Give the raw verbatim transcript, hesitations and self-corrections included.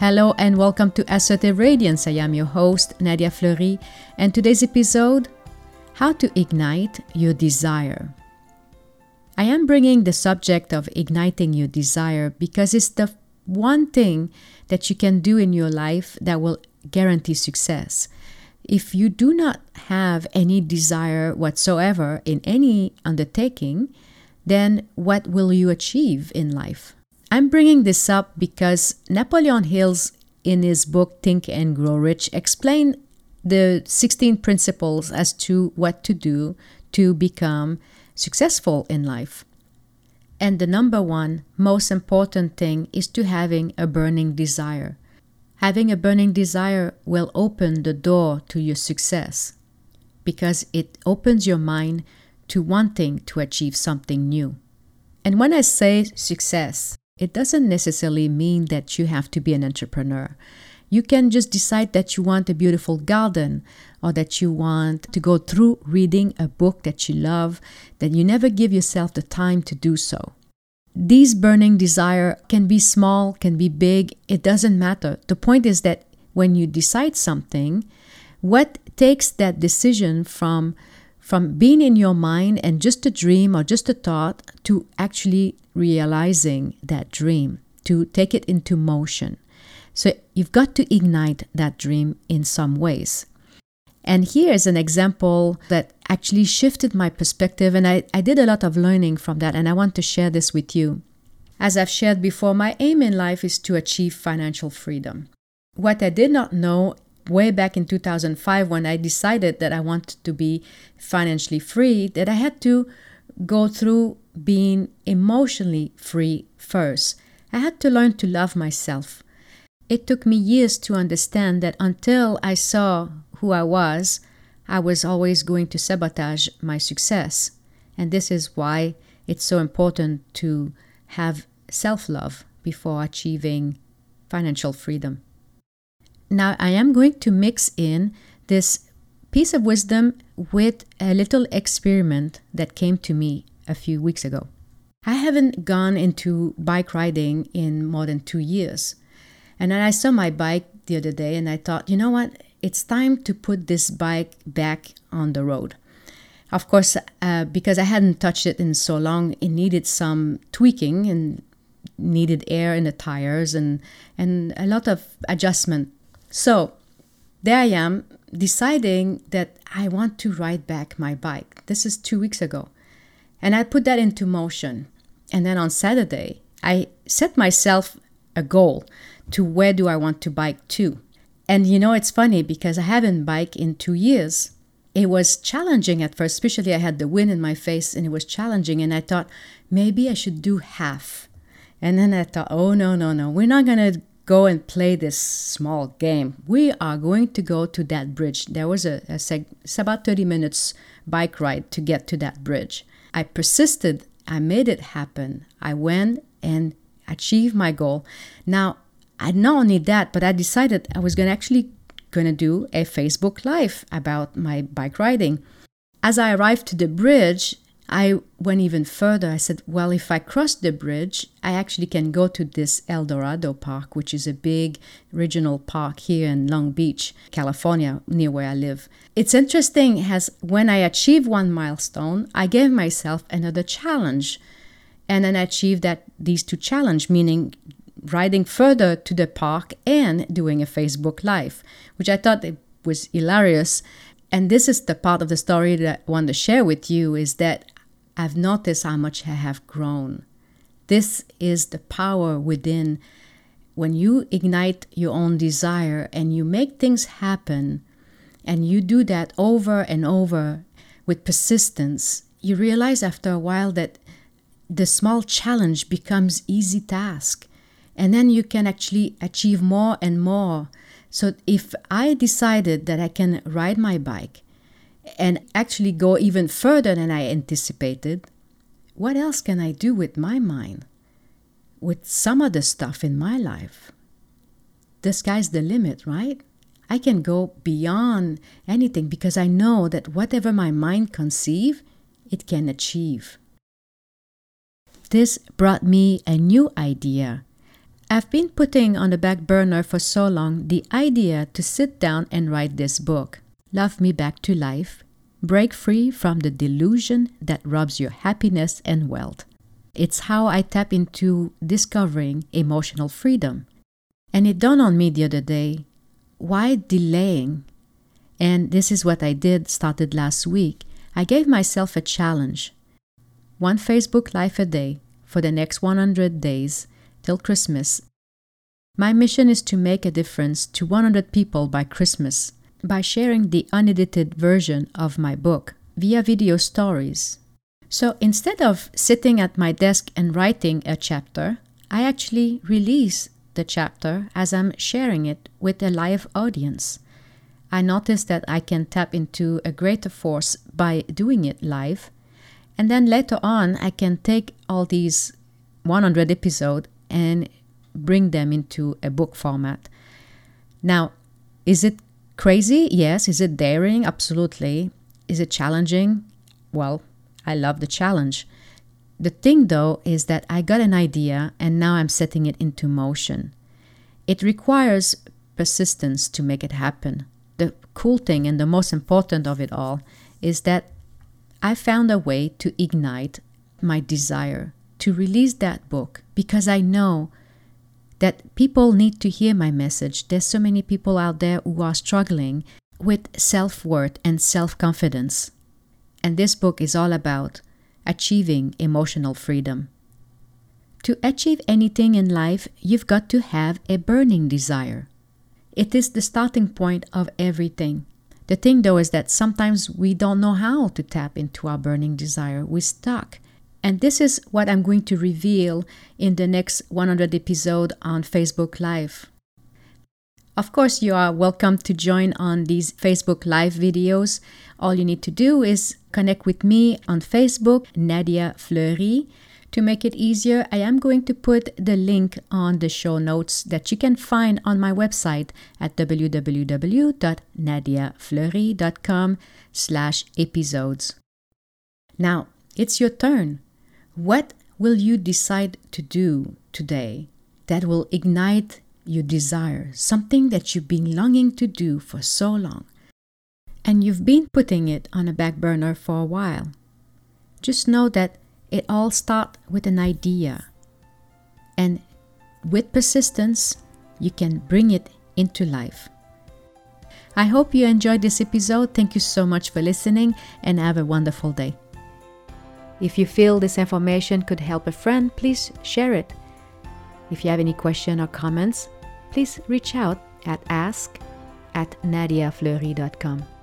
Hello and welcome to Assertive Radiance. I am your host, Nadia Fleury, and today's episode, How to Ignite Your Desire. I am bringing the subject of igniting your desire because it's the one thing that you can do in your life that will guarantee success. If you do not have any desire whatsoever in any undertaking, then what will you achieve in life? I'm bringing this up because Napoleon Hill, in his book Think and Grow Rich, explained the sixteen principles as to what to do to become successful in life. And the number one most important thing is to having a burning desire. Having a burning desire will open the door to your success because it opens your mind to wanting to achieve something new. And when I say success, it doesn't necessarily mean that you have to be an entrepreneur. You can just decide that you want a beautiful garden or that you want to go through reading a book that you love, that you never give yourself the time to do so. These burning desire can be small, can be big, it doesn't matter. The point is that when you decide something, what takes that decision from from being in your mind and just a dream or just a thought to actually realizing that dream, to take it into motion. So you've got to ignite that dream in some ways. And here's an example that actually shifted my perspective, and I, I did a lot of learning from that, and I want to share this with you. As I've shared before, my aim in life is to achieve financial freedom. What I did not know way back in two thousand five, when I decided that I wanted to be financially free, that I had to go through being emotionally free first. I had to learn to love myself. It took me years to understand that until I saw who I was, I was always going to sabotage my success. And this is why it's so important to have self-love before achieving financial freedom. Now, I am going to mix in this piece of wisdom with a little experiment that came to me a few weeks ago. I haven't gone into bike riding in more than two years. And then I saw my bike the other day and I thought, you know what? It's time to put this bike back on the road. Of course, uh, because I hadn't touched it in so long, it needed some tweaking and needed air in the tires and, and a lot of adjustment. So there I am deciding that I want to ride back my bike. This is two weeks ago. And I put that into motion. And then on Saturday, I set myself a goal to where do I want to bike to. And you know, it's funny because I haven't biked in two years. It was challenging at first, especially I had the wind in my face and it was challenging. And I thought, maybe I should do half. And then I thought, oh, no, no, no, we're not going to go and play this small game. We are going to go to that bridge. There was a, a seg- it's about thirty minutes bike ride to get to that bridge. I persisted. I made it happen. I went and achieved my goal. Now, I not only that, but I decided I was going to actually going to do a Facebook Live about my bike riding. As I arrived to the bridge, I went even further. I said, well, if I cross the bridge, I actually can go to this El Dorado Park, which is a big regional park here in Long Beach, California, near where I live. It's interesting as when I achieved one milestone, I gave myself another challenge. And then I achieved that these two challenges, meaning riding further to the park and doing a Facebook Live, which I thought it was hilarious. And this is the part of the story that I want to share with you is that I've noticed how much I have grown. This is the power within. When you ignite your own desire and you make things happen, and you do that over and over with persistence, you realize after a while that the small challenge becomes easy task. And then you can actually achieve more and more. So if I decided that I can ride my bike and actually go even further than I anticipated, what else can I do with my mind, with some other stuff in my life? The sky's the limit, right? I can go beyond anything because I know that whatever my mind conceives, it can achieve. This brought me a new idea. I've been putting on the back burner for so long the idea to sit down and write this book, Love Me Back to Life, Break Free from the Delusion That Robs Your Happiness and Wealth. It's how I tap into discovering emotional freedom. And it dawned on me the other day, why delaying? And this is what I did, started last week. I gave myself a challenge. One Facebook Live a day for the next one hundred days till Christmas. My mission is to make a difference to one hundred people by Christmas by sharing the unedited version of my book via video stories. So instead of sitting at my desk and writing a chapter, I actually release the chapter as I'm sharing it with a live audience. I noticed that I can tap into a greater force by doing it live, and then later on I can take all these one hundred episodes and bring them into a book format. Now, is it crazy? Yes. Is it daring? Absolutely. Is it challenging? Well, I love the challenge. The thing, though, is that I got an idea and now I'm setting it into motion. It requires persistence to make it happen. The cool thing and the most important of it all is that I found a way to ignite my desire to release that book, because I know that people need to hear my message. There's so many people out there who are struggling with self-worth and self-confidence. And this book is all about achieving emotional freedom. To achieve anything in life, you've got to have a burning desire. It is the starting point of everything. The thing, though, is that sometimes we don't know how to tap into our burning desire. We're stuck. And this is what I'm going to reveal in the next one hundred episode on Facebook Live. Of course, you are welcome to join on these Facebook Live videos. All you need to do is connect with me on Facebook, Nadia Fleury. To make it easier, I am going to put the link on the show notes that you can find on my website at w w w dot nadia fleury dot com slash episodes. Now, it's your turn. What will you decide to do today that will ignite your desire, something that you've been longing to do for so long, and you've been putting it on a back burner for a while? Just know that it all starts with an idea, and with persistence, you can bring it into life. I hope you enjoyed this episode. Thank you so much for listening, and have a wonderful day. If you feel this information could help a friend, please share it. If you have any questions or comments, please reach out at ask at nadia fleury dot com.